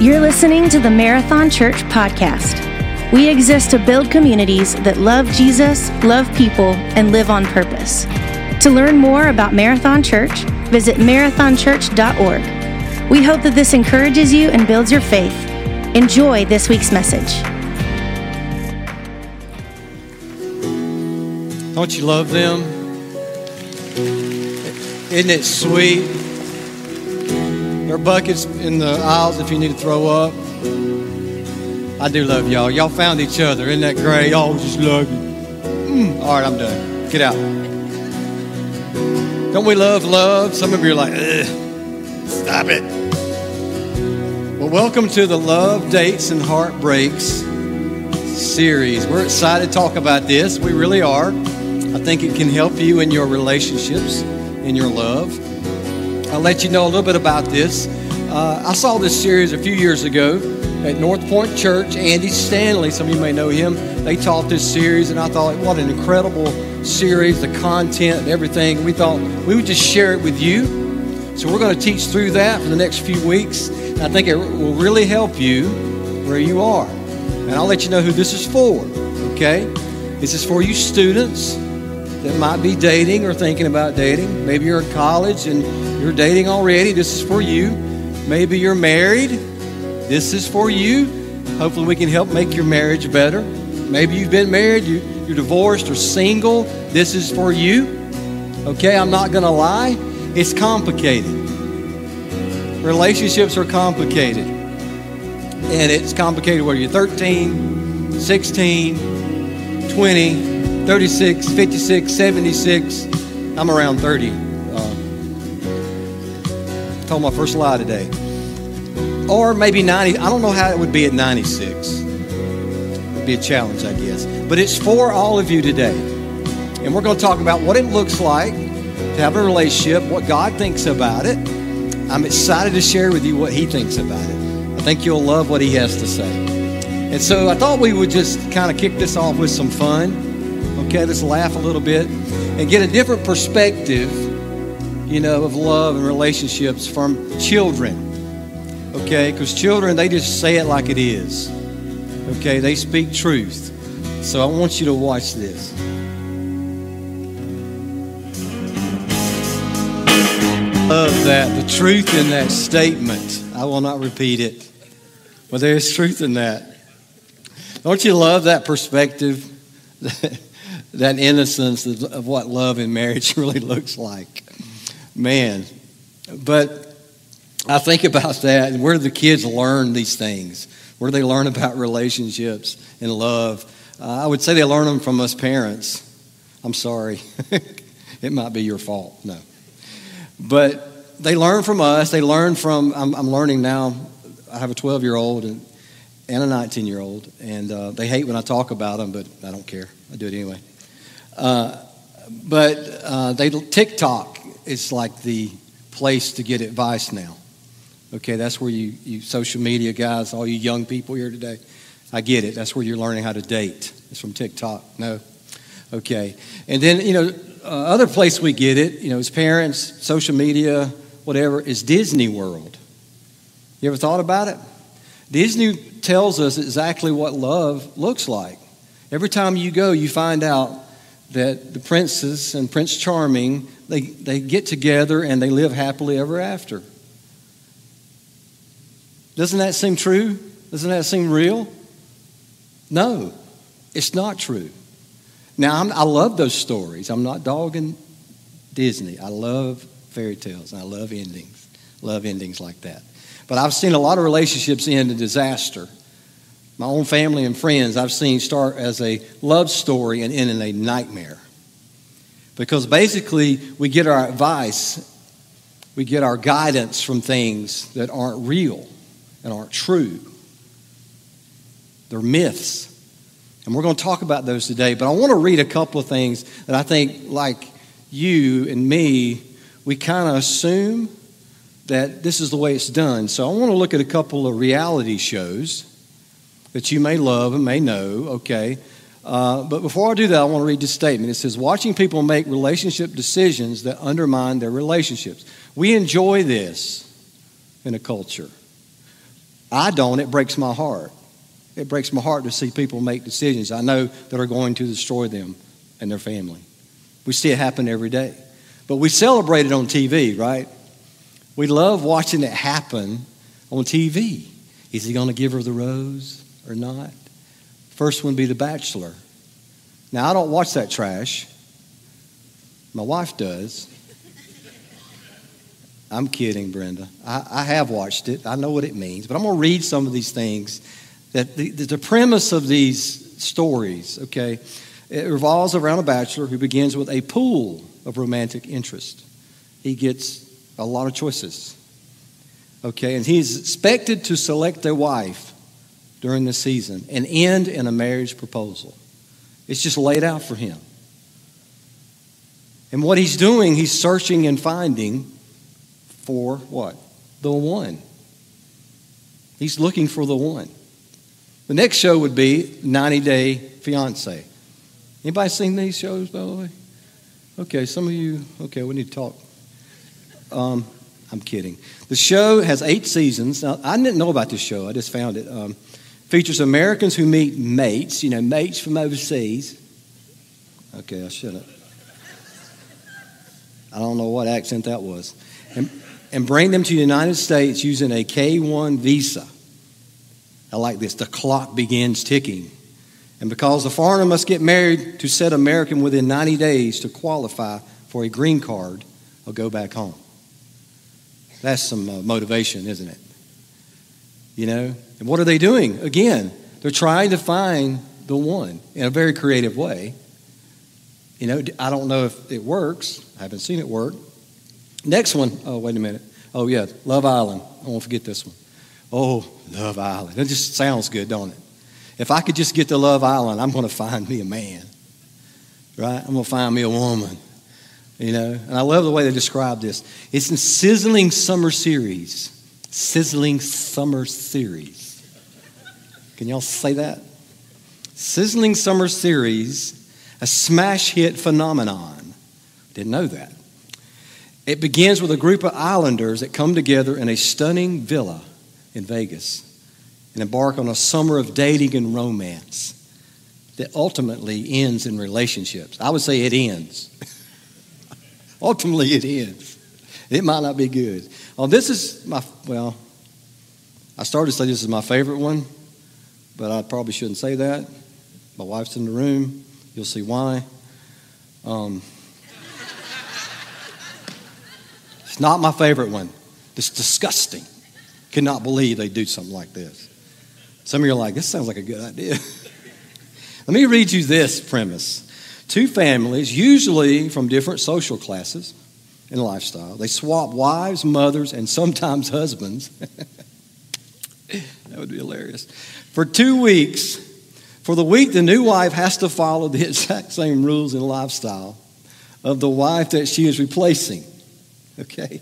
You're listening to the Marathon Church podcast. We exist to build communities that love Jesus, love people, and live on purpose. To learn more about Marathon Church, visit marathonchurch.org. We hope that this encourages you and builds your faith. Enjoy this week's message. Don't you love them? Isn't it sweet? There are buckets in the aisles if you need to throw up. I do love y'all. Y'all found each other. Isn't that great? Oh, just love you. All right, I'm done. Get out. Don't we love love? Some of you are like, ugh, stop it. Well, welcome to the Love Dates and Heartbreaks series. We're excited to talk about this. We really are. I think it can help you in your relationships, in your love. I'll let you know a little bit about this. I saw this series a few years ago at North Point Church. Andy Stanley, some of you may know him, they taught this series, and I thought, what an incredible series, the content and everything. We thought we would just share it with you. So we're going to teach through that for the next few weeks. I think it will really help you where you are. And I'll let you know who this is for, okay? This is for you students that might be dating or thinking about dating. Maybe you're in college and you're dating already. This is for you. Maybe you're married. This is for you. Hopefully we can help make your marriage better. Maybe you've been married, you're divorced or single. This is for you. Okay, I'm not going to lie. It's complicated. Relationships are complicated. And it's complicated whether you're 13, 16, 20, 36, 56, 76. I'm around 30. I told my first lie today. Or maybe 90, I don't know how it would be at 96. It would be a challenge, I guess. But it's for all of you today. And we're going to talk about what it looks like to have a relationship, what God thinks about it. I'm excited to share with you what He thinks about it. I think you'll love what He has to say. And so I thought we would just kind of kick this off with some fun. Okay, let's laugh a little bit and get a different perspective, you know, of love and relationships from children. Okay, because children, they just say it like it is. Okay, they speak truth. So I want you to watch this. Love that, the truth in that statement. I will not repeat it. But there's truth in that. Don't you love that perspective? That innocence of what love and marriage really looks like. Man. But I think about that, and where do the kids learn these things? Where do they learn about relationships and love? I would say they learn them from us parents. I'm sorry. It might be your fault. No. But they learn from us. They learn from, I'm learning now, I have a 12-year-old and a 19-year-old, and they hate when I talk about them, but I don't care. I do it anyway. TikTok is like the place to get advice now. Okay, that's where you social media guys, all you young people here today, I get it. That's where you're learning how to date. It's from TikTok. No? Okay. And then, other place we get it, as parents, social media, whatever, is Disney World. You ever thought about it? Disney tells us exactly what love looks like. Every time you go, you find out that the princess and Prince Charming, they get together and they live happily ever after. Doesn't that seem true? Doesn't that seem real? No, it's not true. Now, I love those stories. I'm not dogging Disney. I love fairy tales. And I love endings. Love endings like that. But I've seen a lot of relationships end in disaster. My own family and friends I've seen start as a love story and end in a nightmare. Because basically, we get our advice, we get our guidance from things that aren't real and aren't true. They're myths. And we're going to talk about those today. But I want to read a couple of things that I think, like you and me, we kind of assume that this is the way it's done. So I want to look at a couple of reality shows that you may love and may know, okay? But before I do that, I want to read this statement. It says, watching people make relationship decisions that undermine their relationships. We enjoy this in a culture. I don't. It breaks my heart. It breaks my heart to see people make decisions I know that are going to destroy them and their family. We see it happen every day. But we celebrate it on TV, right? We love watching it happen on TV. Is he going to give her the rose or not? First one would be The Bachelor. Now, I don't watch that trash. My wife does. I'm kidding, Brenda. I have watched it. I know what it means. But I'm going to read some of these things. That the premise of these stories, okay, it revolves around a bachelor who begins with a pool of romantic interest. He gets a lot of choices, okay, and he's expected to select a wife during the season and end in a marriage proposal. It's just laid out for him. And what he's doing, he's searching and finding for what? The one. He's looking for the one. The next show would be 90 Day Fiancé. Anybody seen these shows, by the way? Okay, some of you, okay, we need to talk. I'm kidding. The show has 8 seasons. Now, I didn't know about this show. I just found it. Features Americans who meet mates, you know, mates from overseas. Okay, I shouldn't. I don't know what accent that was. And bring them to the United States using a K-1 visa. I like this. The clock begins ticking. And because the foreigner must get married to said American within 90 days to qualify for a green card or go back home. That's some motivation, isn't it? You know? And what are they doing? Again, they're trying to find the one in a very creative way. You know, I don't know if it works. I haven't seen it work. Next one. Oh, wait a minute. Oh, yeah. Love Island. I won't forget this one. Oh, Love Island. That just sounds good, don't it? If I could just get to Love Island, I'm going to find me a man, right? I'm going to find me a woman, you know? And I love the way they describe this. It's a sizzling summer series. Sizzling summer series. Can y'all say that? Sizzling summer series, a smash hit phenomenon. Didn't know that. It begins with a group of islanders that come together in a stunning villa in Vegas and embark on a summer of dating and romance that ultimately ends in relationships. I would say it ends. Ultimately, it ends. It might not be good. Oh, this is my, well, I started to say this is my favorite one, but I probably shouldn't say that. My wife's in the room. You'll see why. It's not my favorite one. It's disgusting. Could not believe they do something like this. Some of you are like, this sounds like a good idea. Let me read you this premise. 2 families, usually from different social classes and lifestyle, they swap wives, mothers, and sometimes husbands. That would be hilarious. For 2 weeks, for the week, the new wife has to follow the exact same rules and lifestyle of the wife that she is replacing. Okay?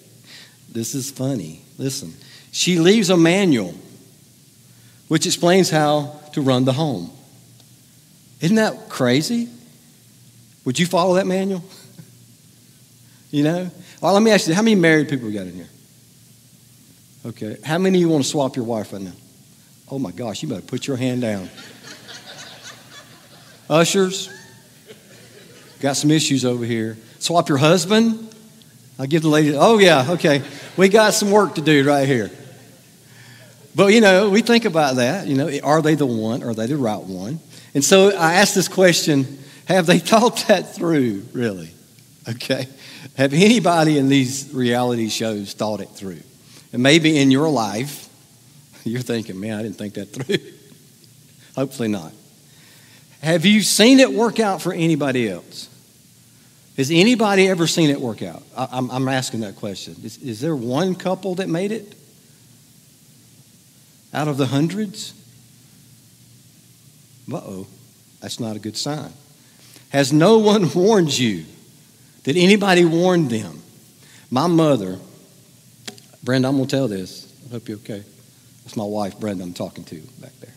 This is funny. Listen. She leaves a manual which explains how to run the home. Isn't that crazy? Would you follow that manual? You know? Well, let me ask you, how many married people we got in here? Okay. How many of you want to swap your wife right now? Oh, my gosh. You better put your hand down. Ushers, got some issues over here. Swap your husband. I'll give the lady, oh, yeah, okay. We got some work to do right here. But, you know, we think about that. You know, are they the one? Are they the right one? And so I asked this question, have they thought that through, really? Okay. Have anybody in these reality shows thought it through? And maybe in your life, you're thinking, man, I didn't think that through. Hopefully not. Have you seen it work out for anybody else? Has anybody ever seen it work out? I'm asking that question. Is there one couple that made it? Out of the hundreds? Uh-oh, that's not a good sign. Has no one warned you? Did anybody warn them? My mother, Brenda, I'm going to tell this. I hope you're okay. That's my wife, Brenda, I'm talking to back there.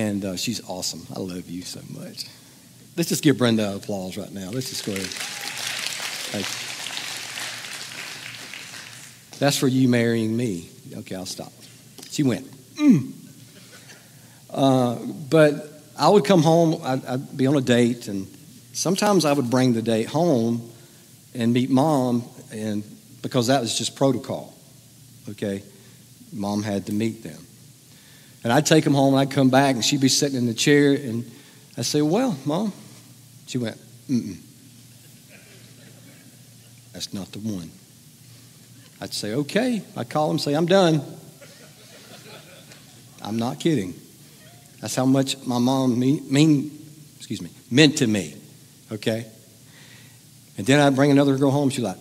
And she's awesome. I love you so much. Let's just give Brenda an applause right now. Let's just go ahead. Thank you. That's for you marrying me. Okay, I'll stop. She went, But I would come home, I'd be on a date, and sometimes I would bring the date home and meet Mom, and because that was just protocol, okay? Mom had to meet them. And I'd take them home, and I'd come back, and she'd be sitting in the chair, and I'd say, well, Mom. She went, That's not the one. I'd say, okay. I'd call him and say, I'm done. I'm not kidding. That's how much my mom meant to me, okay? And then I'd bring another girl home. She's like,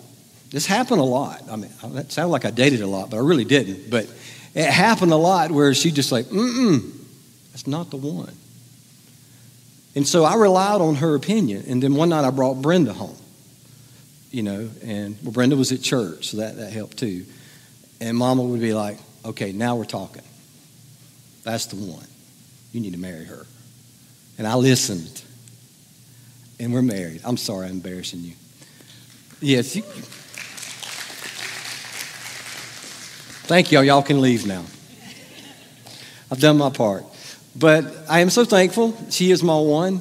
this happened a lot. I mean, that sounded like I dated a lot, but I really didn't. But it happened a lot where she just like, that's not the one. And so I relied on her opinion. And then one night I brought Brenda home, you know, and well, Brenda was at church, so that helped too. And Mama would be like, okay, now we're talking. That's the one. You need to marry her. And I listened. And we're married. I'm sorry I'm embarrassing you. Yes. Thank y'all. Y'all can leave now. I've done my part. But I am so thankful. She is my one.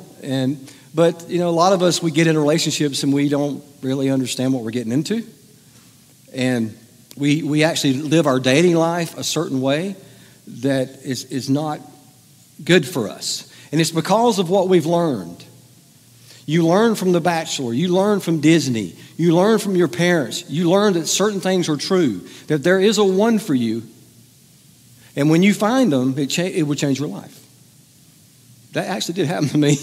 But, you know, a lot of us, we get into relationships and we don't really understand what we're getting into. And we actually live our dating life a certain way that is not good for us. And it's because of what we've learned. You learn from The Bachelor. You learn from Disney. You learn from your parents. You learn that certain things are true, that there is a one for you. And when you find them, it will change your life. That actually did happen to me.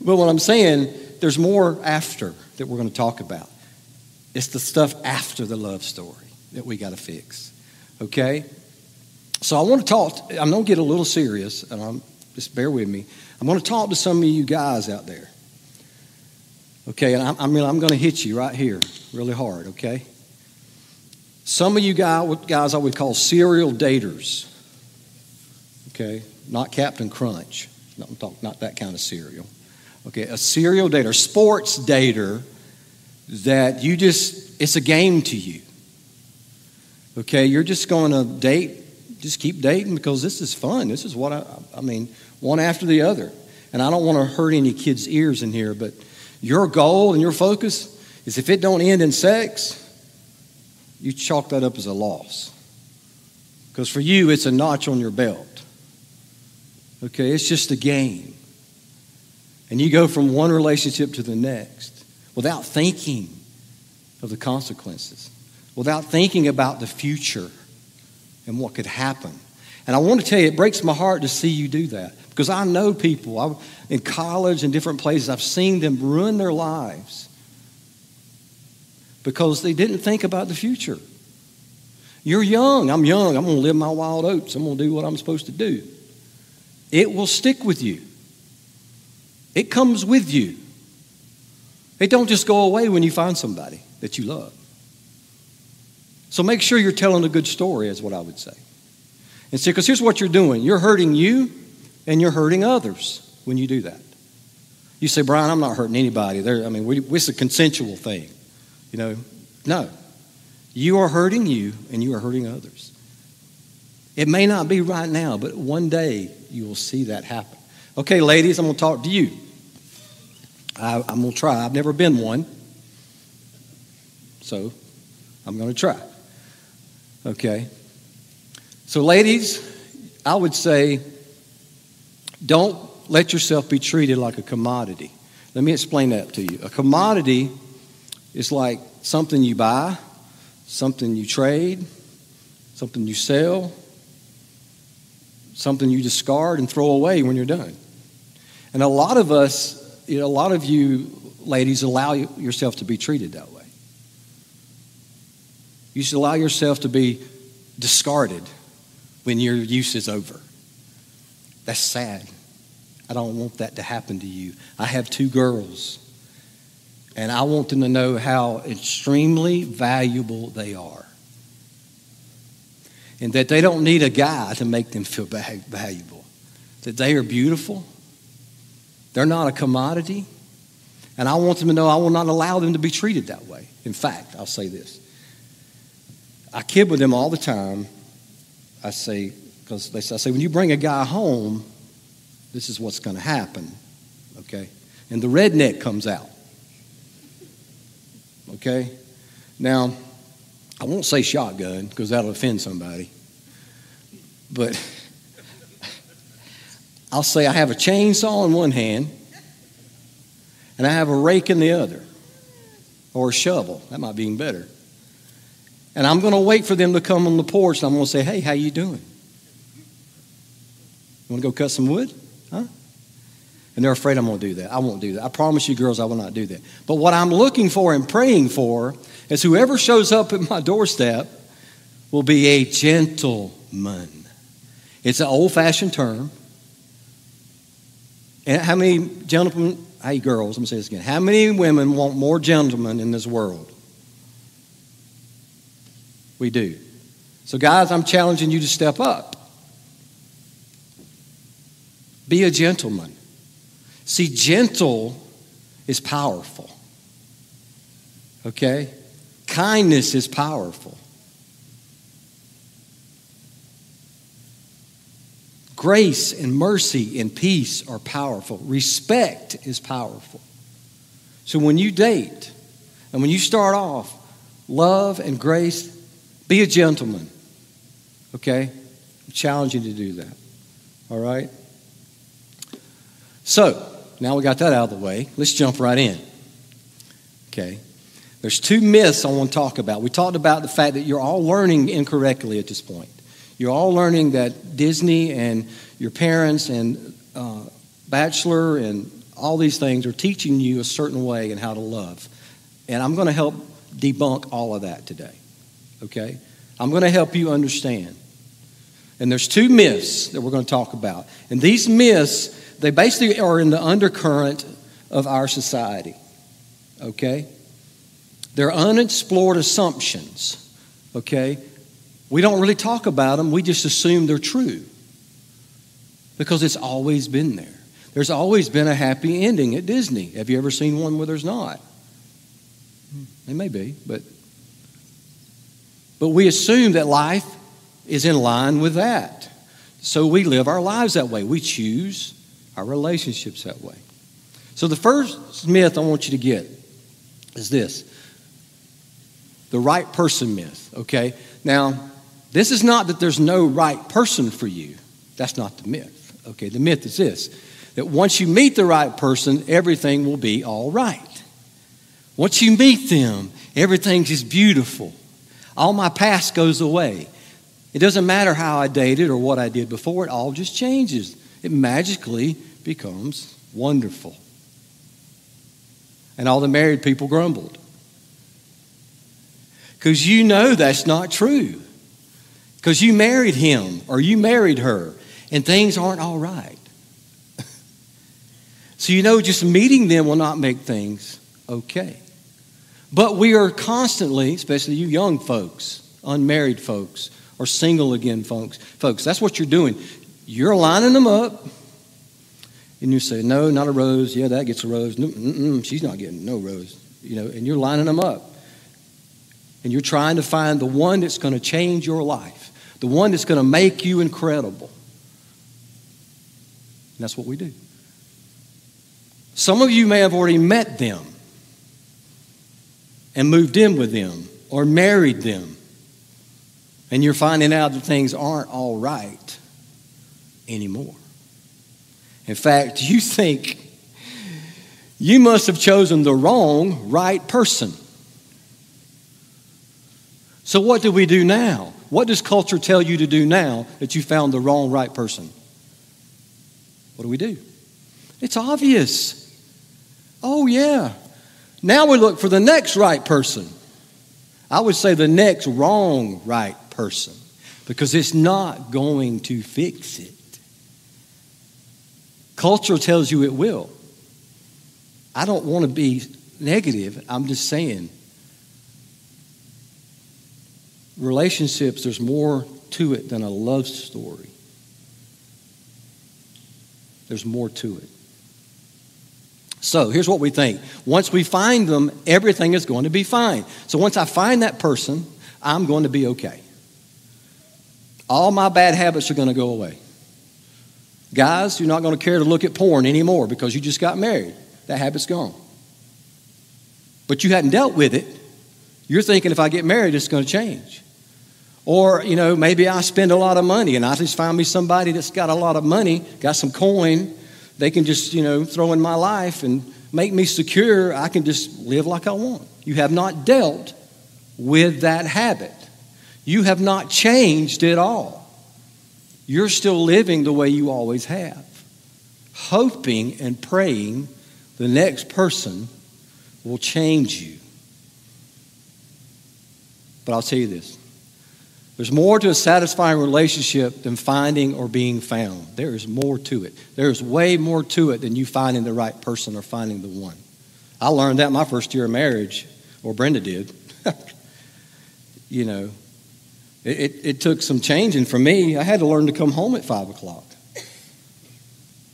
But what I'm saying, there's more after that we're going to talk about. It's the stuff after the love story that we got to fix, okay? So I want to talk. I'm going to get a little serious, and just bear with me. I'm going to talk to some of you guys out there. Okay, and I'm going to hit you right here really hard, okay? Some of you guys I would call serial daters, okay? Not Captain Crunch, not that kind of cereal. Okay, a serial dater, sports dater that it's a game to you, okay? You're just going to date, just keep dating because this is fun. This is what I mean, one after the other. And I don't want to hurt any kids' ears in here, but your goal and your focus is if it don't end in sex, you chalk that up as a loss. Because for you, it's a notch on your belt. Okay, it's just a game. And you go from one relationship to the next without thinking of the consequences, without thinking about the future and what could happen. And I want to tell you, it breaks my heart to see you do that. Because I know people in college and different places, I've seen them ruin their lives because they didn't think about the future. You're young. I'm young. I'm going to live my wild oats. I'm going to do what I'm supposed to do. It will stick with you. It comes with you. It don't just go away when you find somebody that you love. So make sure you're telling a good story is what I would say. And see, because here's what you're doing. You're hurting you. And you're hurting others when you do that. You say, Brian, I'm not hurting anybody. It's a consensual thing. You know, no. You are hurting you, and you are hurting others. It may not be right now, but one day you will see that happen. Okay, ladies, I'm going to talk to you. I'm going to try. I've never been one, so I'm going to try. Okay. So, ladies, I would say, don't let yourself be treated like a commodity. Let me explain that to you. A commodity is like something you buy, something you trade, something you sell, something you discard and throw away when you're done. And a lot of us, you know, a lot of you ladies allow yourself to be treated that way. You should allow yourself to be discarded when your use is over. That's sad. I don't want that to happen to you. I have two girls, and I want them to know how extremely valuable they are and that they don't need a guy to make them feel valuable, that they are beautiful. They're not a commodity, and I want them to know I will not allow them to be treated that way. In fact, I'll say this. I kid with them all the time I say, because I say, when you bring a guy home, this is what's going to happen, okay? And the redneck comes out, okay? Now, I won't say shotgun because that'll offend somebody, but I'll say I have a chainsaw in one hand and I have a rake in the other, or a shovel. That might be even better. And I'm going to wait for them to come on the porch, and I'm going to say, hey, how you doing? You want to go cut some wood? Huh? And they're afraid I'm going to do that. I won't do that. I promise you, girls, I will not do that. But what I'm looking for and praying for is whoever shows up at my doorstep will be a gentleman. It's an old-fashioned term. And how many gentlemen, hey, girls, I'm going to say this again. How many women want more gentlemen in this world? We do. So, guys, I'm challenging you to step up. Be a gentleman. See, gentle is powerful. Okay? Kindness is powerful. Grace and mercy and peace are powerful. Respect is powerful. So when you date and when you start off, love and grace, be a gentleman. Okay? I'm challenging you to do that. All right? So, now we got that out of the way. Let's jump right in. Okay. There's two myths I want to talk about. We talked about the fact that you're all learning incorrectly at this point. You're all learning that Disney and your parents and Bachelor and all these things are teaching you a certain way and how to love. And I'm going to help debunk all of that today. Okay? I'm going to help you understand. And there's two myths that we're going to talk about. And these myths, they basically are in the undercurrent of our society, okay? They're unexplored assumptions, okay? We don't really talk about them. We just assume they're true because it's always been there. There's always been a happy ending at Disney. Have you ever seen one where there's not? There may be, but we assume that life is in line with that. So we live our lives that way. We choose our relationships that way. So the first myth I want you to get is this. The right person myth, okay? Now, this is not that there's no right person for you. That's not the myth, okay? The myth is this, that once you meet the right person, everything will be all right. Once you meet them, everything's just beautiful. All my past goes away. It doesn't matter how I dated or what I did before. It all just changes. It magically becomes wonderful. And all the married people grumbled. Because you know that's not true. Because you married him or you married her and things aren't all right. So you know just meeting them will not make things okay. But we are constantly, especially you young folks, unmarried folks, or single again folks, that's what you're doing. You're lining them up, and you say, no, not a rose. Yeah, that gets a rose. No, she's not getting no rose. You know, and you're lining them up. And you're trying to find the one that's going to change your life, the one that's going to make you incredible. And that's what we do. Some of you may have already met them and moved in with them or married them, and you're finding out that things aren't all right anymore. In fact, you think you must have chosen the wrong right person. So what do we do now? What does culture tell you to do now that you found the wrong right person? What do we do? It's obvious. Oh, yeah. Now we look for the next right person. I would say the next wrong right person, because it's not going to fix it. Culture tells you it will. I don't want to be negative. I'm just saying relationships, there's more to it than a love story. There's more to it. So here's what we think. Once we find them, everything is going to be fine. So once I find that person, I'm going to be okay. All my bad habits are going to go away. Guys, you're not going to care to look at porn anymore because you just got married. That habit's gone. But you hadn't dealt with it. You're thinking if I get married, it's going to change. Or, you know, maybe I spend a lot of money and I just find me somebody that's got a lot of money, got some coin. They can just, you know, throw in my life and make me secure. I can just live like I want. You have not dealt with that habit. You have not changed at all. You're still living the way you always have, hoping and praying the next person will change you. But I'll tell you this. There's more to a satisfying relationship than finding or being found. There is more to it. There is way more to it than you finding the right person or finding the one. I learned that my first year of marriage, or Brenda did. You know, it took some changing for me. I had to learn to come home at 5 o'clock.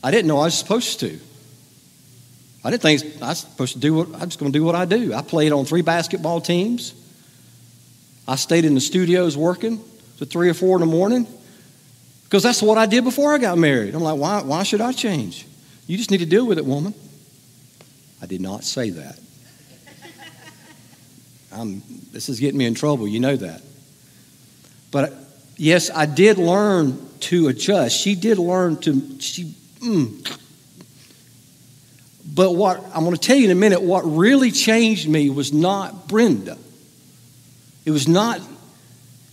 I didn't know I was supposed to. I didn't think I was supposed to do what I'm just going to do what I do. I played on 3 basketball teams. I stayed in the studios working to 3 or 4 in the morning because that's what I did before I got married. I'm like, why should I change? You just need to deal with it, woman. I did not say that. This is getting me in trouble. You know that. But yes, I did learn to adjust. She did learn to, But what I'm going to tell you in a minute, what really changed me was not Brenda. It was not,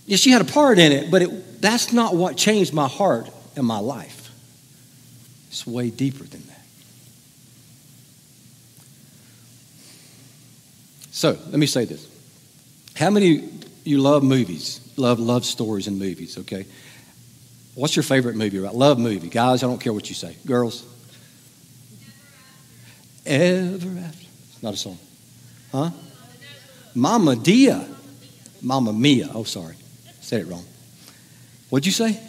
yeah, she had a part in it, but that's not what changed my heart and my life. It's way deeper than that. So, let me say this. How many of you love movies? Love stories and movies, okay? What's your favorite movie? Right? Love movie. Guys, I don't care what you say. Girls? Ever After. It's not a song. Huh? Mamma Mia. Mamma Mia. Oh, sorry. Said it wrong. What'd you say?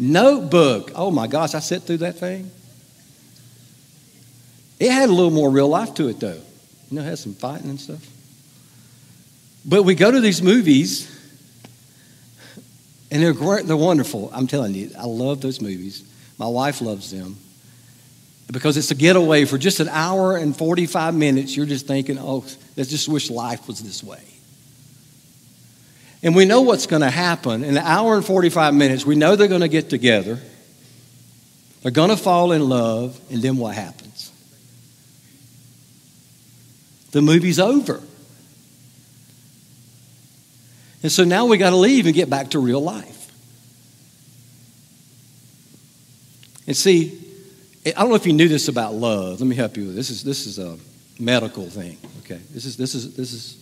Notebook. Oh, my gosh. I sat through that thing. It had a little more real life to it, though. You know, it had some fighting and stuff. But we go to these movies, and they're great. They're wonderful. I'm telling you, I love those movies. My wife loves them because it's a getaway for just an hour and 45 minutes. You're just thinking, oh, I just wish life was this way. And we know what's going to happen. In an hour and 45 minutes, we know they're going to get together. They're going to fall in love, and then what happens? The movie's over. And so now we got to leave and get back to real life. And see, I don't know if you knew this about love. Let me help you with this. This is a medical thing. Okay, this is.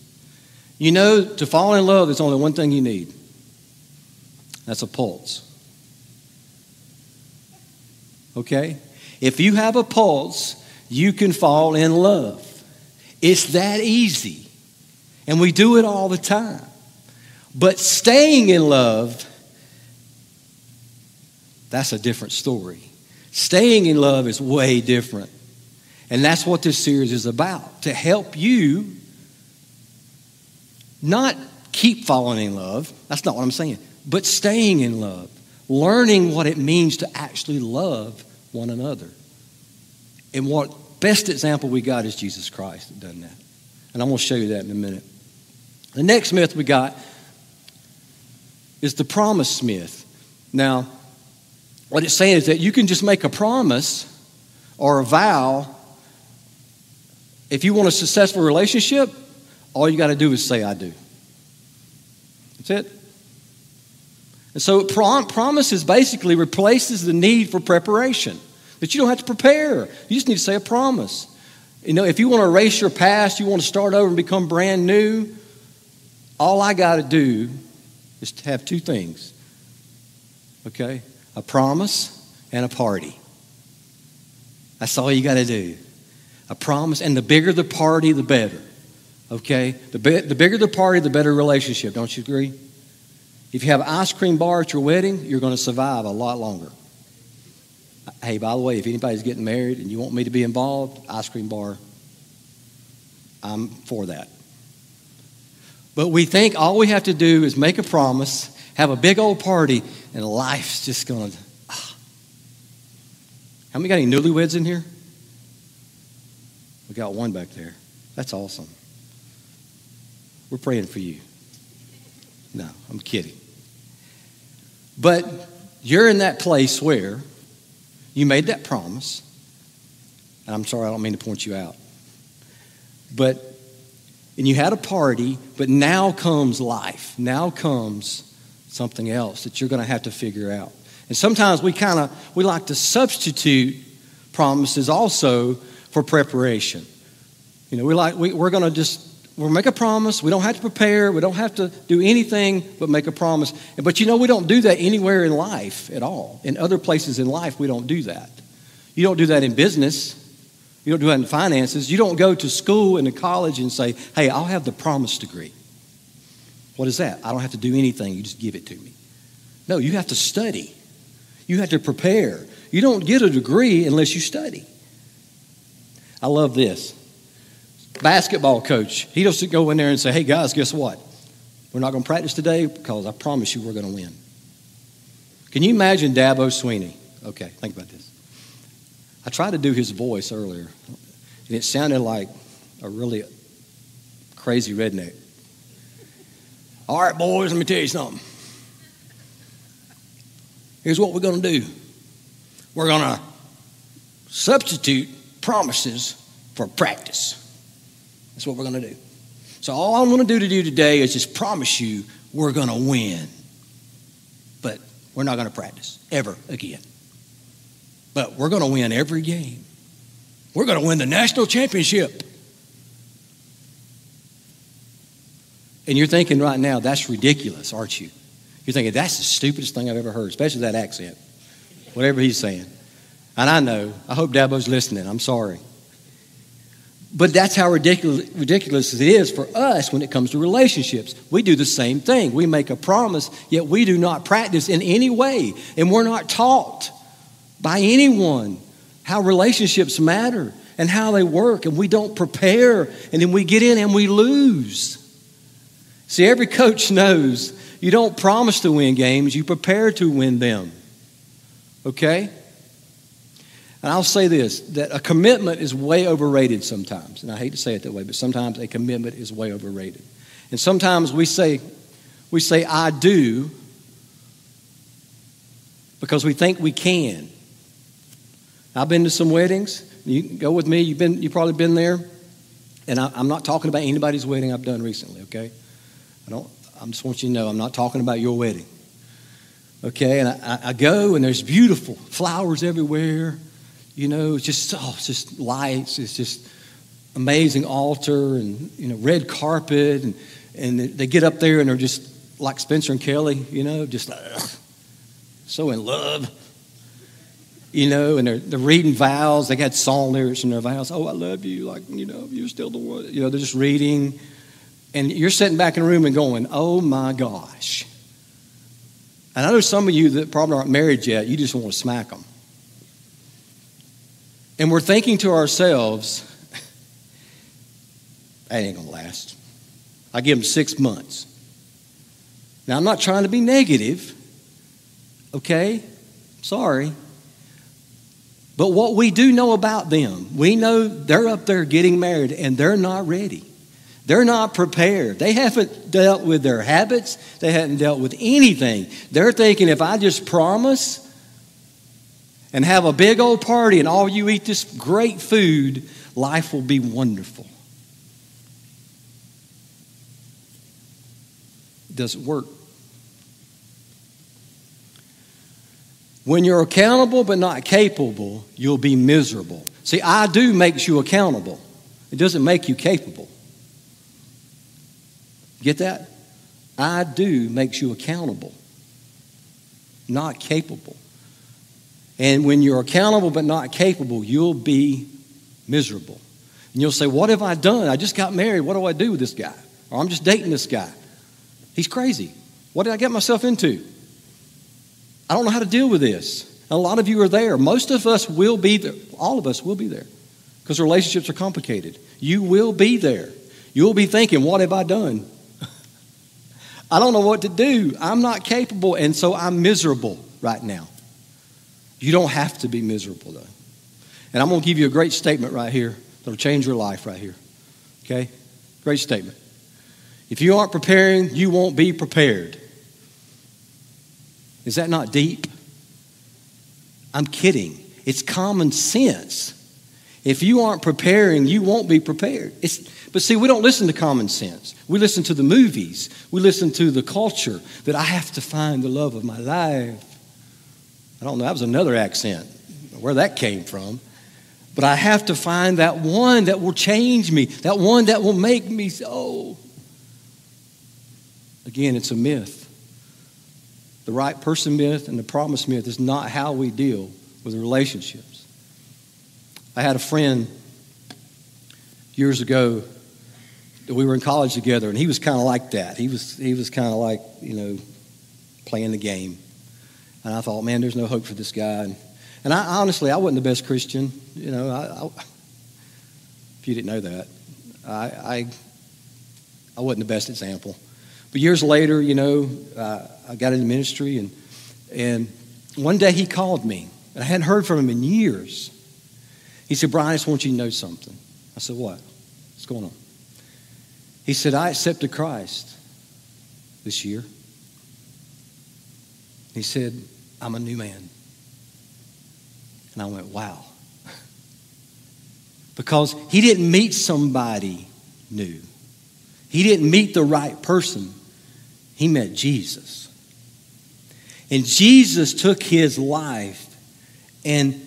You know, to fall in love, there's only one thing you need. That's a pulse. Okay? If you have a pulse, you can fall in love. It's that easy. And we do it all the time. But staying in love, that's a different story. Staying in love is way different. And that's what this series is about, to help you not keep falling in love. That's not what I'm saying. But staying in love. Learning what it means to actually love one another. And what best example we got is Jesus Christ that done that. And I'm going to show you that in a minute. The next myth we got is the promise myth. Now, what it's saying is that you can just make a promise or a vow. If you want a successful relationship, all you got to do is say, I do. That's it. And so promises basically replaces the need for preparation. That you don't have to prepare. You just need to say a promise. You know, if you want to erase your past, you want to start over and become brand new, all I got to do is to have two things. Okay? A promise and a party. That's all you got to do. A promise, and the bigger the party, the better. Okay, the bigger the party, the better relationship. Don't you agree? If you have an ice cream bar at your wedding, you're going to survive a lot longer. Hey, by the way, if anybody's getting married and you want me to be involved, ice cream bar, I'm for that. But we think all we have to do is make a promise have a big old party, and life's just going to... How many got any newlyweds in here? We got one back there. That's awesome. We're praying for you. No, I'm kidding. But you're in that place where you made that promise. And I'm sorry, I don't mean to point you out. And you had a party, but now comes life. Now comes something else that you're going to have to figure out. And sometimes we like to substitute promises also for preparation. You know, we'll make a promise. We don't have to prepare. We don't have to do anything but make a promise. But you know, we don't do that anywhere in life at all. In other places in life, we don't do that. You don't do that in business. You don't do that in finances. You don't go to school and to college and say, hey, I'll have the promise degree. What is that? I don't have to do anything. You just give it to me. No, you have to study. You have to prepare. You don't get a degree unless you study. I love this. Basketball coach, he doesn't go in there and say, hey, guys, guess what? We're not going to practice today because I promise you we're going to win. Can you imagine Dabo Swinney? Okay, think about this. I tried to do his voice earlier, and it sounded like a really crazy redneck. All right, boys, let me tell you something. Here's what we're going to do. We're going to substitute promises for practice. That's what we're going to do. So all I'm going to do today is just promise you we're going to win. But we're not going to practice ever again. But we're going to win every game. We're going to win the national championship. And you're thinking right now, that's ridiculous, aren't you? You're thinking, that's the stupidest thing I've ever heard, especially that accent, whatever he's saying. And I know. I hope Dabo's listening. I'm sorry. But that's how ridiculous it is for us when it comes to relationships. We do the same thing. We make a promise, yet we do not practice in any way. And we're not taught by anyone how relationships matter and how they work. And we don't prepare. And then we get in and we lose. See, every coach knows you don't promise to win games. You prepare to win them. Okay? And I'll say this, that a commitment is way overrated sometimes. And I hate to say it that way, but sometimes a commitment is way overrated. And sometimes we say I do because we think we can. I've been to some weddings. You can go with me. You've probably been there. And I'm not talking about anybody's wedding I've done recently, okay? I just want you to know I'm not talking about your wedding. Okay, and I go, and there's beautiful flowers everywhere. You know, it's just lights. It's just amazing altar and, you know, red carpet. And they get up there, and they're just like Spencer and Kelly, you know, just so in love. You know, and they're reading vows. They got song lyrics in their vows. Oh, I love you. Like, you know, you're still the one. You know, they're just reading. And you're sitting back in the room and going, oh, my gosh. And I know some of you that probably aren't married yet, you just want to smack them. And we're thinking to ourselves, that ain't going to last. I give them 6 months. Now, I'm not trying to be negative, okay? Sorry. But what we do know about them, we know they're up there getting married and they're not ready. They're not prepared. They haven't dealt with their habits. They haven't dealt with anything. They're thinking, if I just promise and have a big old party and all you eat this great food, life will be wonderful. It doesn't work. When you're accountable but not capable, you'll be miserable. See, I do makes you accountable. It doesn't make you capable. Get that? I do makes you accountable, not capable. And when you're accountable but not capable, you'll be miserable. And you'll say, what have I done? I just got married. What do I do with this guy? Or I'm just dating this guy. He's crazy. What did I get myself into? I don't know how to deal with this. And a lot of you are there. Most of us will be there. All of us will be there because relationships are complicated. You will be there. You'll be thinking, what have I done? I don't know what to do. I'm not capable, and so I'm miserable right now. You don't have to be miserable, though. And I'm going to give you a great statement right here that'll change your life right here, okay? Great statement. If you aren't preparing, you won't be prepared. Is that not deep? I'm kidding. It's common sense. If you aren't preparing, you won't be prepared. But see, we don't listen to common sense. We listen to the movies. We listen to the culture that I have to find the love of my life. I don't know. That was another accent, where that came from. But I have to find that one that will change me, that one that will make me so. Again, it's a myth. The right person myth and the promise myth is not how we deal with relationships. I had a friend years ago that we were in college together, and he was kind of like that. He was kind of like, you know, playing the game. And I thought, man, there's no hope for this guy. And I honestly, I wasn't the best Christian. You know, if you didn't know that, I wasn't the best example. But years later, you know, I got into ministry, and one day he called me, and I hadn't heard from him in years. He said, Brian, I just want you to know something. I said, what? What's going on? He said, I accepted Christ this year. He said, I'm a new man. And I went, wow. Because he didn't meet somebody new. He didn't meet the right person. He met Jesus. And Jesus took his life. And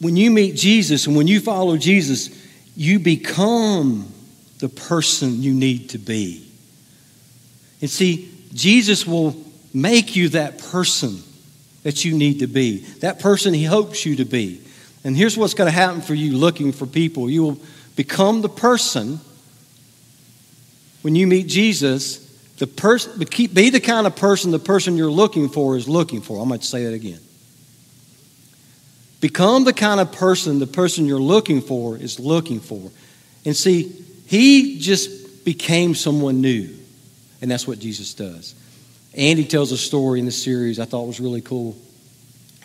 when you meet Jesus and when you follow Jesus, you become the person you need to be. And see, Jesus will make you that person that you need to be, that person he hopes you to be. And here's what's going to happen for you looking for people. You will become the person, when you meet Jesus, be the kind of person the person you're looking for is looking for. I'm going to say that again. Become the kind of person the person you're looking for is looking for. And see, he just became someone new. And that's what Jesus does. Andy tells a story in the series I thought was really cool,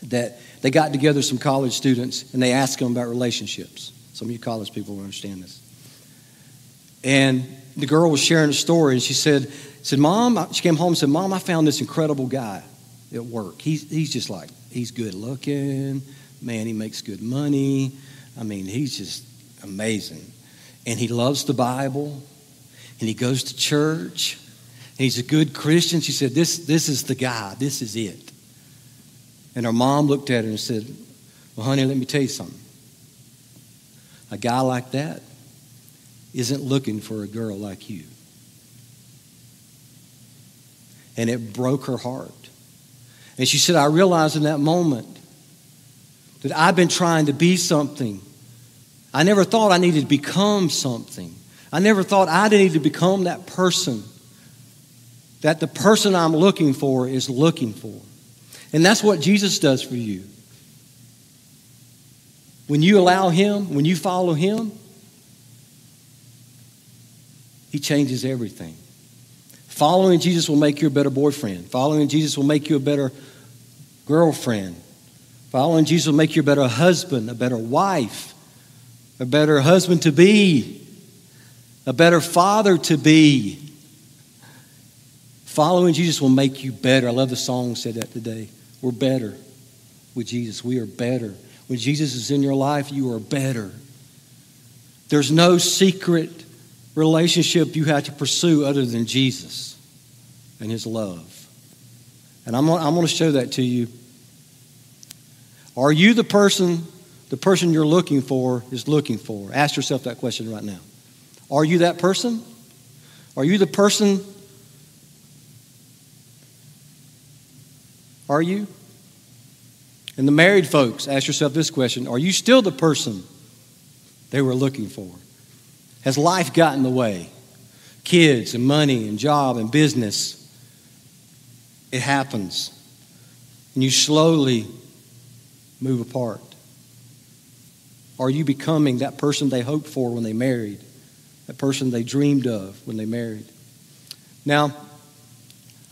that they got together some college students and they asked them about relationships. Some of you college people will understand this. And the girl was sharing a story, and she said, Mom, she came home and said, Mom, I found this incredible guy at work. He's just like, he's good looking. Man, he makes good money. I mean, he's just amazing. And he loves the Bible, and he goes to church. He's a good Christian. She said, this is the guy. This is it. And her mom looked at her and said, well, honey, let me tell you something. A guy like that isn't looking for a girl like you. And it broke her heart. And she said, I realized in that moment that I've been trying to be something. I never thought I needed to become something. I never thought I needed to become that person that the person I'm looking for is looking for. And that's what Jesus does for you. When you allow him, when you follow him, he changes everything. Following Jesus will make you a better boyfriend. Following Jesus will make you a better girlfriend. Following Jesus will make you a better husband, a better wife, a better husband-to-be, a better father-to-be. Following Jesus will make you better. I love the song said that today. We're better with Jesus. We are better. When Jesus is in your life, you are better. There's no secret relationship you have to pursue other than Jesus and his love. And I'm going to show that to you. Are you the person you're looking for is looking for? Ask yourself that question right now. Are you that person? Are you the person? Are you? And the married folks, ask yourself this question. Are you still the person they were looking for? Has life gotten in the way? Kids and money and job and business. It happens. And you slowly move apart. Are you becoming that person they hoped for when they married? That person they dreamed of when they married? Now,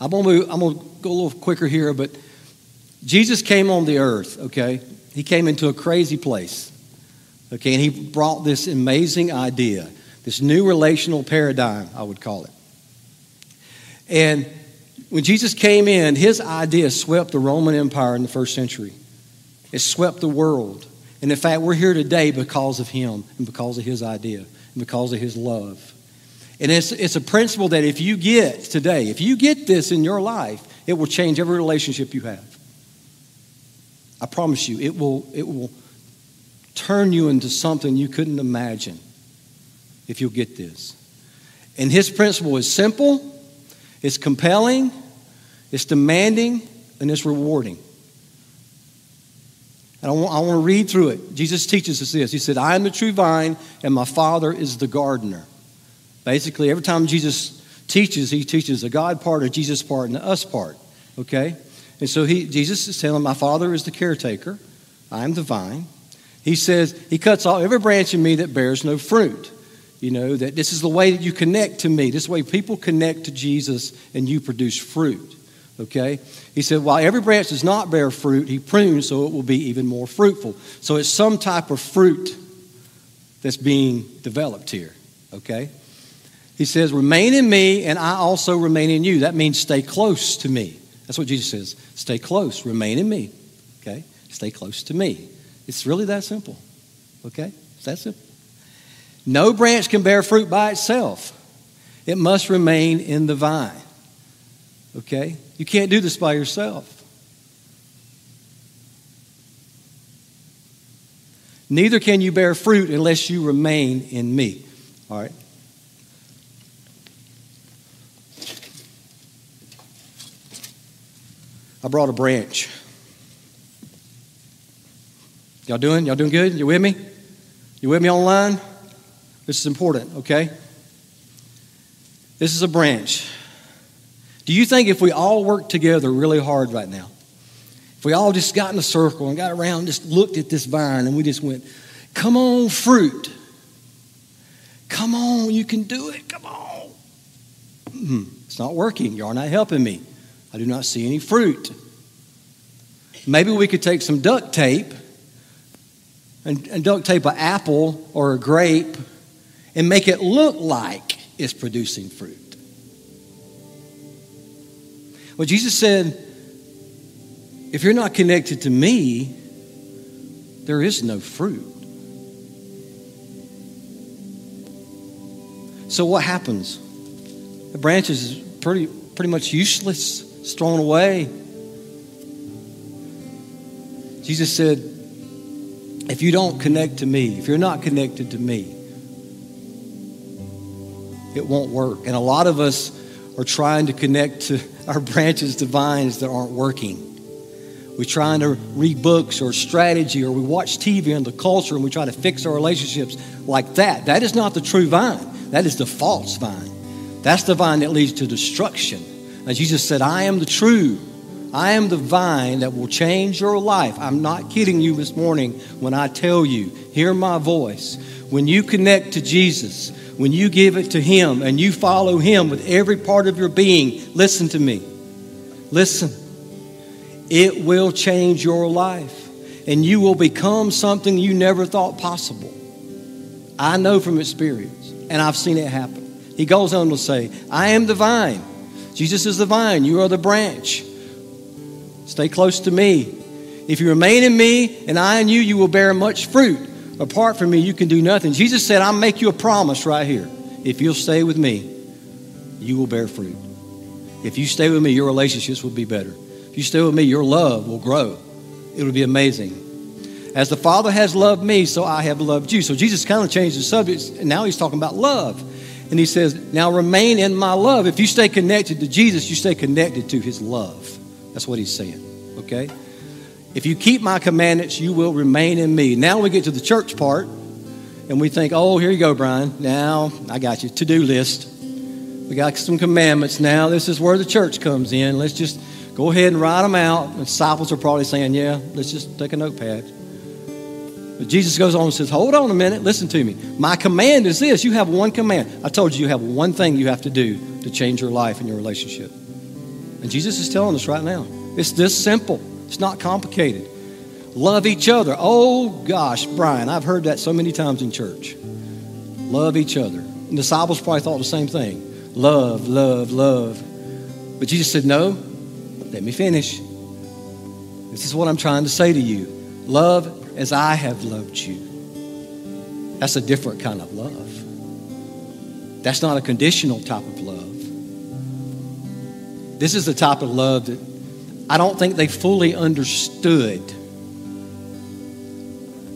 I'm going to move, I'm going to go a little quicker here, but Jesus came on the earth, okay? He came into a crazy place, okay? And he brought this amazing idea, this new relational paradigm, I would call it. And when Jesus came in, his idea swept the Roman Empire in the first century. It swept the world. And in fact, we're here today because of him and because of his idea and because of his love. And it's a principle that if you get today, if you get this in your life, it will change every relationship you have. I promise you, it will turn you into something you couldn't imagine if you'll get this. And his principle is simple, it's compelling, it's demanding, and it's rewarding. And I want to read through it. Jesus teaches us this. He said, I am the true vine, and my Father is the gardener. Basically, every time Jesus teaches, he teaches the God part, the Jesus part, and the us part, okay? And so Jesus is telling him, my Father is the caretaker. I am the vine. He says, he cuts off every branch in me that bears no fruit. You know, that this is the way that you connect to me. This way people connect to Jesus and you produce fruit, okay? He said, while every branch does not bear fruit, he prunes so it will be even more fruitful. So it's some type of fruit that's being developed here, okay? He says, remain in me, and I also remain in you. That means stay close to me. That's what Jesus says. Stay close. Remain in me. Okay? Stay close to me. It's really that simple. Okay? It's that simple. No branch can bear fruit by itself. It must remain in the vine. Okay? You can't do this by yourself. Neither can you bear fruit unless you remain in me. All right? I brought a branch. Y'all doing? Y'all doing good? You with me? You with me online? This is important, okay? This is a branch. Do you think if we all worked together really hard right now, if we all just got in a circle and got around and just looked at this vine and we just went, come on, fruit. Come on, you can do it. Come on. It's not working. You are not helping me. I do not see any fruit. Maybe we could take some duct tape and duct tape an apple or a grape and make it look like it's producing fruit. Well, Jesus said, if you're not connected to me, there is no fruit. So what happens? The branch is pretty much useless. It's thrown away. Jesus said, if you don't connect to me, if you're not connected to me, it won't work. And a lot of us are trying to connect to our branches to vines that aren't working. We're trying to read books or strategy, or we watch TV and the culture, and we try to fix our relationships like that. That is not the true vine. That is the false vine. That's the vine that leads to destruction. And Jesus said, I am the vine that will change your life. I'm not kidding you this morning when I tell you, hear my voice. When you connect to Jesus, when you give it to him and you follow him with every part of your being, listen to me. Listen. It will change your life and you will become something you never thought possible. I know from experience, and I've seen it happen. He goes on to say, I am the vine. Jesus is the vine. You are the branch. Stay close to me. If you remain in me and I in you, you will bear much fruit. Apart from me, you can do nothing. Jesus said, I'll make you a promise right here. If you'll stay with me, you will bear fruit. If you stay with me, your relationships will be better. If you stay with me, your love will grow. It will be amazing. As the Father has loved me, so I have loved you. So Jesus kind of changed the subject, and now he's talking about love. And he says, now remain in my love. If you stay connected to Jesus, you stay connected to his love. That's what he's saying, okay? If you keep my commandments, you will remain in me. Now we get to the church part, and we think, oh, here you go, Brian. Now I got you. To-do list. We got some commandments now. This is where the church comes in. Let's just go ahead and write them out. The disciples are probably saying, yeah, let's just take a notepad. But Jesus goes on and says, hold on a minute, listen to me. My command is this. You have one command. I told you have one thing you have to do to change your life and your relationship. And Jesus is telling us right now. It's this simple. It's not complicated. Love each other. Oh, gosh, Brian, I've heard that so many times in church. Love each other. And disciples probably thought the same thing. Love, love, love. But Jesus said, no, let me finish. This is what I'm trying to say to you. Love as I have loved you. That's a different kind of love. That's not a conditional type of love. This is the type of love that I don't think they fully understood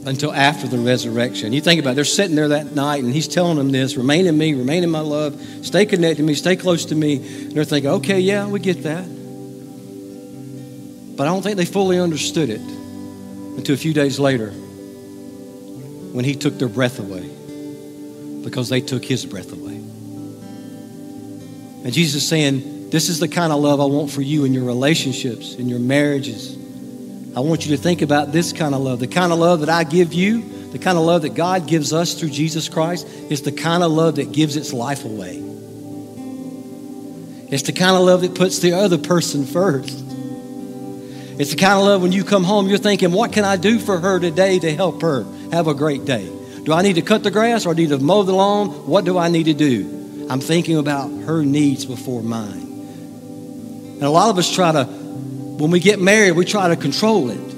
until after the resurrection. You think about it, they're sitting there that night and he's telling them this, remain in me, remain in my love, stay connected to me, stay close to me. And they're thinking, okay, yeah, we get that. But I don't think they fully understood it until a few days later when he took their breath away, because they took his breath away. And Jesus is saying, this is the kind of love I want for you in your relationships, in your marriages. I want you to think about this kind of love. The kind of love that I give you, the kind of love that God gives us through Jesus Christ, is the kind of love that gives its life away. It's the kind of love that puts the other person first. It's the kind of love when you come home, you're thinking, what can I do for her today to help her have a great day? Do I need to cut the grass or need to mow the lawn? What do I need to do? I'm thinking about her needs before mine. And a lot of us try to, when we get married, we try to control it.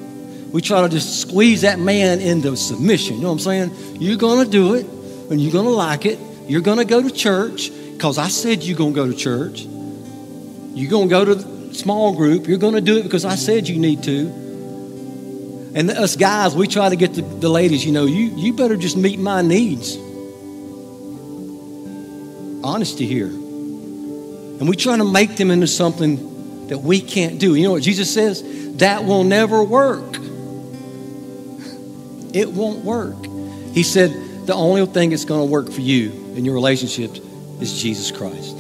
We try to just squeeze that man into submission. You know what I'm saying? You're going to do it, and you're going to like it. You're going to go to church, because I said you're going to go to church. You're going to go to small group. You're going to do it because I said you need to. And us guys, we try to get the ladies, you know, you better just meet my needs. Honesty here. And we try to make them into something that we can't do. You know what Jesus says? That will never work. It won't work. He said, the only thing that's going to work for you in your relationships is Jesus Christ.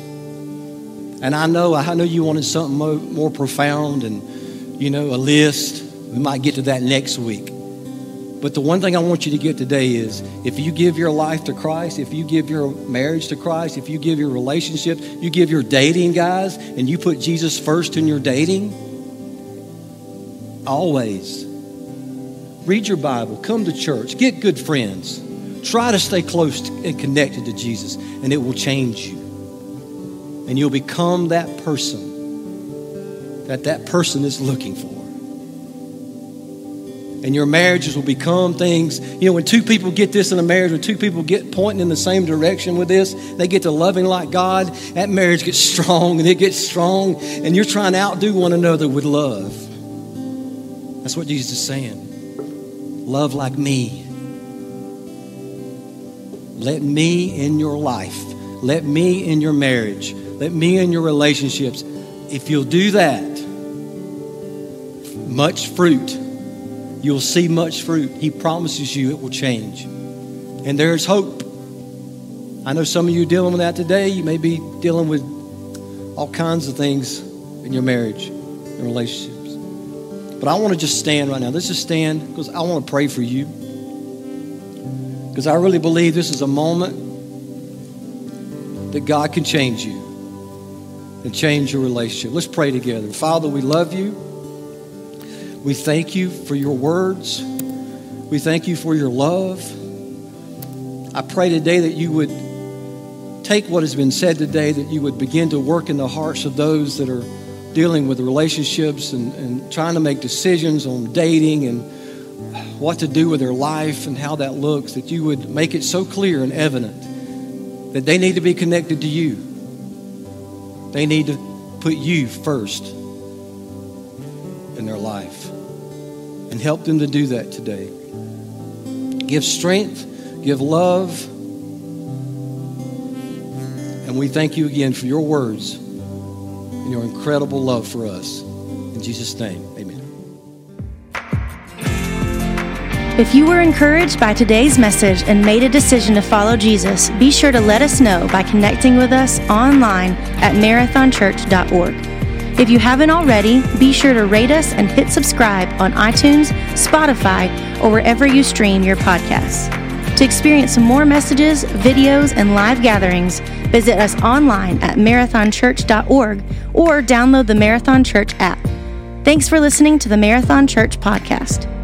And I know you wanted something more profound and, you know, a list. We might get to that next week. But the one thing I want you to get today is, if you give your life to Christ, if you give your marriage to Christ, if you give your relationship, you give your dating, guys, and you put Jesus first in your dating, always read your Bible, come to church, get good friends, try to stay close and connected to Jesus, and it will change you. And you'll become that person that person is looking for. And your marriages will become things. You know, when two people get this in a marriage, when two people get pointing in the same direction with this, they get to loving like God, that marriage gets strong and it gets strong. And you're trying to outdo one another with love. That's what Jesus is saying. Love like me. Let me in your life. Let me in your marriage. Let me in your relationships. If you'll do that, much fruit. You'll see much fruit. He promises you it will change. And there's hope. I know some of you are dealing with that today. You may be dealing with all kinds of things in your marriage and relationships. But I want to just stand right now. Let's just stand, because I want to pray for you. Because I really believe this is a moment that God can change you and change your relationship. Let's pray together. Father, we love you. We thank you for your words. We thank you for your love. I pray today that you would take what has been said today, that you would begin to work in the hearts of those that are dealing with relationships and trying to make decisions on dating and what to do with their life and how that looks, that you would make it so clear and evident that they need to be connected to you. They need to put you first in their life, and help them to do that today. Give strength, give love, and we thank you again for your words and your incredible love for us. In Jesus' name, amen. If you were encouraged by today's message and made a decision to follow Jesus, be sure to let us know by connecting with us online at marathonchurch.org. If you haven't already, be sure to rate us and hit subscribe on iTunes, Spotify, or wherever you stream your podcasts. To experience more messages, videos, and live gatherings, Visit us online at marathonchurch.org or download the Marathon Church app. Thanks for listening to the Marathon Church podcast.